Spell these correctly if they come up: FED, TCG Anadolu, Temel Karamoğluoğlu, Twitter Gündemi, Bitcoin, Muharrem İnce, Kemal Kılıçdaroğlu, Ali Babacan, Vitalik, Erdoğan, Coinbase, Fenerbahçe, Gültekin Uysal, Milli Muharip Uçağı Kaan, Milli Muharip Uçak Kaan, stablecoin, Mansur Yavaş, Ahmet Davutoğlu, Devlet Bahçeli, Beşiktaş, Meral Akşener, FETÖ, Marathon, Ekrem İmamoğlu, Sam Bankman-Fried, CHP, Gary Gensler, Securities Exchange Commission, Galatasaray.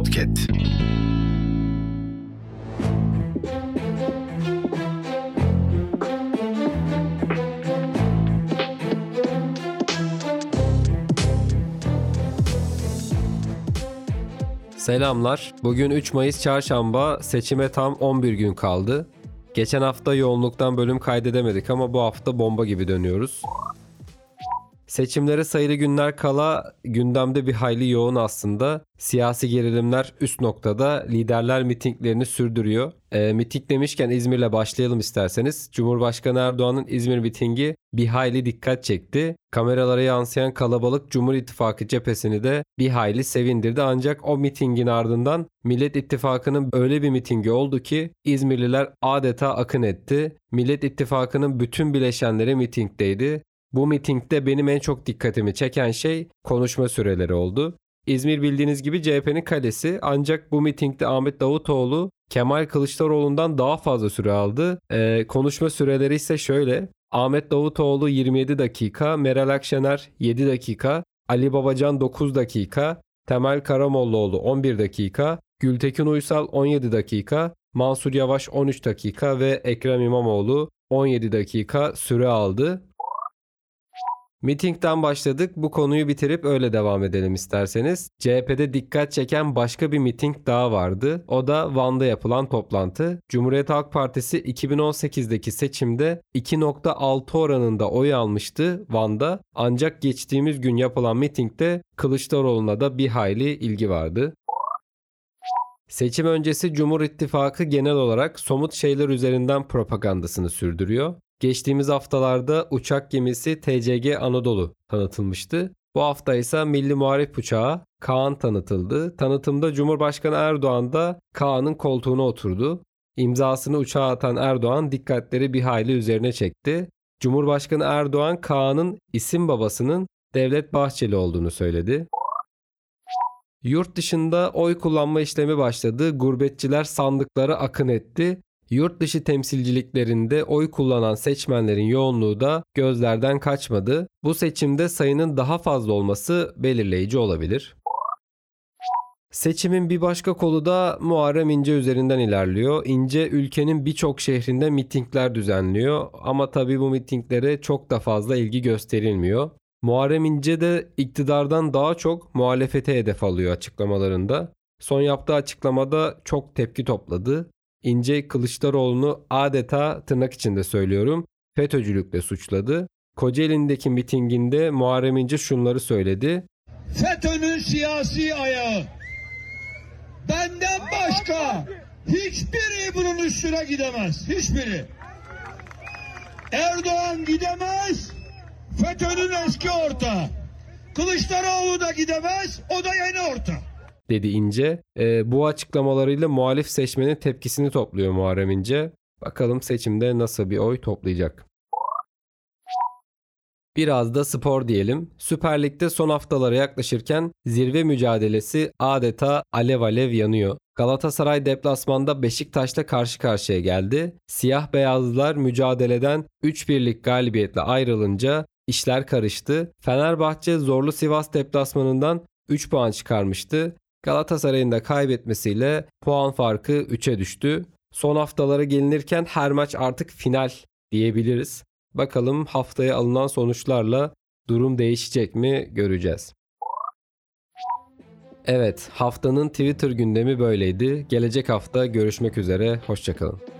Podcast. Selamlar. Bugün 3 Mayıs Çarşamba, seçime tam 11 gün kaldı. Geçen hafta yoğunluktan bölüm kaydedemedik ama bu hafta bomba gibi dönüyoruz. Seçimlere sayılı günler kala gündemde bir hayli yoğun aslında. Siyasi gerilimler üst noktada, liderler mitinglerini sürdürüyor. Miting demişken İzmir'le başlayalım isterseniz. Cumhurbaşkanı Erdoğan'ın İzmir mitingi bir hayli dikkat çekti. Kameralara yansıyan kalabalık Cumhur İttifakı cephesini de bir hayli sevindirdi. Ancak o mitingin ardından Millet İttifakı'nın öyle bir mitingi oldu ki İzmirliler adeta akın etti. Millet İttifakı'nın bütün bileşenleri mitingdeydi. Bu mitingde benim en çok dikkatimi çeken şey konuşma süreleri oldu. İzmir bildiğiniz gibi CHP'nin kalesi, ancak bu mitingde Ahmet Davutoğlu Kemal Kılıçdaroğlu'ndan daha fazla süre aldı. Konuşma süreleri ise şöyle: Ahmet Davutoğlu 27 dakika, Meral Akşener 7 dakika, Ali Babacan 9 dakika, Temel Karamoğluoğlu 11 dakika, Gültekin Uysal 17 dakika, Mansur Yavaş 13 dakika ve Ekrem İmamoğlu 17 dakika süre aldı. Mitingden başladık. Bu konuyu bitirip öyle devam edelim isterseniz. CHP'de dikkat çeken başka bir miting daha vardı. O da Van'da yapılan toplantı. Cumhuriyet Halk Partisi 2018'deki seçimde 2.6 oranında oy almıştı Van'da. Ancak geçtiğimiz gün yapılan mitingde Kılıçdaroğlu'na da bir hayli ilgi vardı. Seçim öncesi Cumhur İttifakı genel olarak somut şeyler üzerinden propagandasını sürdürüyor. Geçtiğimiz haftalarda uçak gemisi TCG Anadolu tanıtılmıştı. Bu hafta ise Milli Muharip Uçağı Kaan tanıtıldı. Tanıtımda Cumhurbaşkanı Erdoğan da Kaan'ın koltuğuna oturdu. İmzasını uçağa atan Erdoğan dikkatleri bir hayli üzerine çekti. Cumhurbaşkanı Erdoğan Kaan'ın isim babasının Devlet Bahçeli olduğunu söyledi. Yurt dışında oy kullanma işlemi başladı. Gurbetçiler sandıklara akın etti. Yurt dışı temsilciliklerinde oy kullanan seçmenlerin yoğunluğu da gözlerden kaçmadı. Bu seçimde sayının daha fazla olması belirleyici olabilir. Seçimin bir başka kolu da Muharrem İnce üzerinden ilerliyor. İnce ülkenin birçok şehrinde mitingler düzenliyor ama tabii bu mitinglere çok da fazla ilgi gösterilmiyor. Muharrem İnce de iktidardan daha çok muhalefete hedef alıyor açıklamalarında. Son yaptığı açıklamada çok tepki topladı. İnce Kılıçdaroğlu'nu adeta, tırnak içinde söylüyorum, FETÖ'cülükle suçladı. Kocaeli'ndeki mitinginde Muharrem İnce şunları söyledi: FETÖ'nün siyasi ayağı. Benden başka hiçbiri bunun üstüne gidemez. Hiçbiri. Erdoğan gidemez. FETÖ'nün eski ortağı. Kılıçdaroğlu da gidemez. O da yeni ortağı, dedi İnce. Bu açıklamalarıyla muhalif seçmenin tepkisini topluyor Muharrem İnce. Bakalım seçimde nasıl bir oy toplayacak. Biraz da spor diyelim. Süper Lig'de son haftalara yaklaşırken zirve mücadelesi adeta alev alev yanıyor. Galatasaray deplasmanda Beşiktaş'la karşı karşıya geldi. Siyah beyazlılar mücadeleden 3-1'lik galibiyetle ayrılınca işler karıştı. Fenerbahçe zorlu Sivas deplasmanından 3 puan çıkarmıştı. Galatasaray'ın da kaybetmesiyle puan farkı 3'e düştü. Son haftalara gelinirken her maç artık final diyebiliriz. Bakalım haftaya alınan sonuçlarla durum değişecek mi, göreceğiz. Evet, haftanın Twitter gündemi böyleydi. Gelecek hafta görüşmek üzere, hoşçakalın.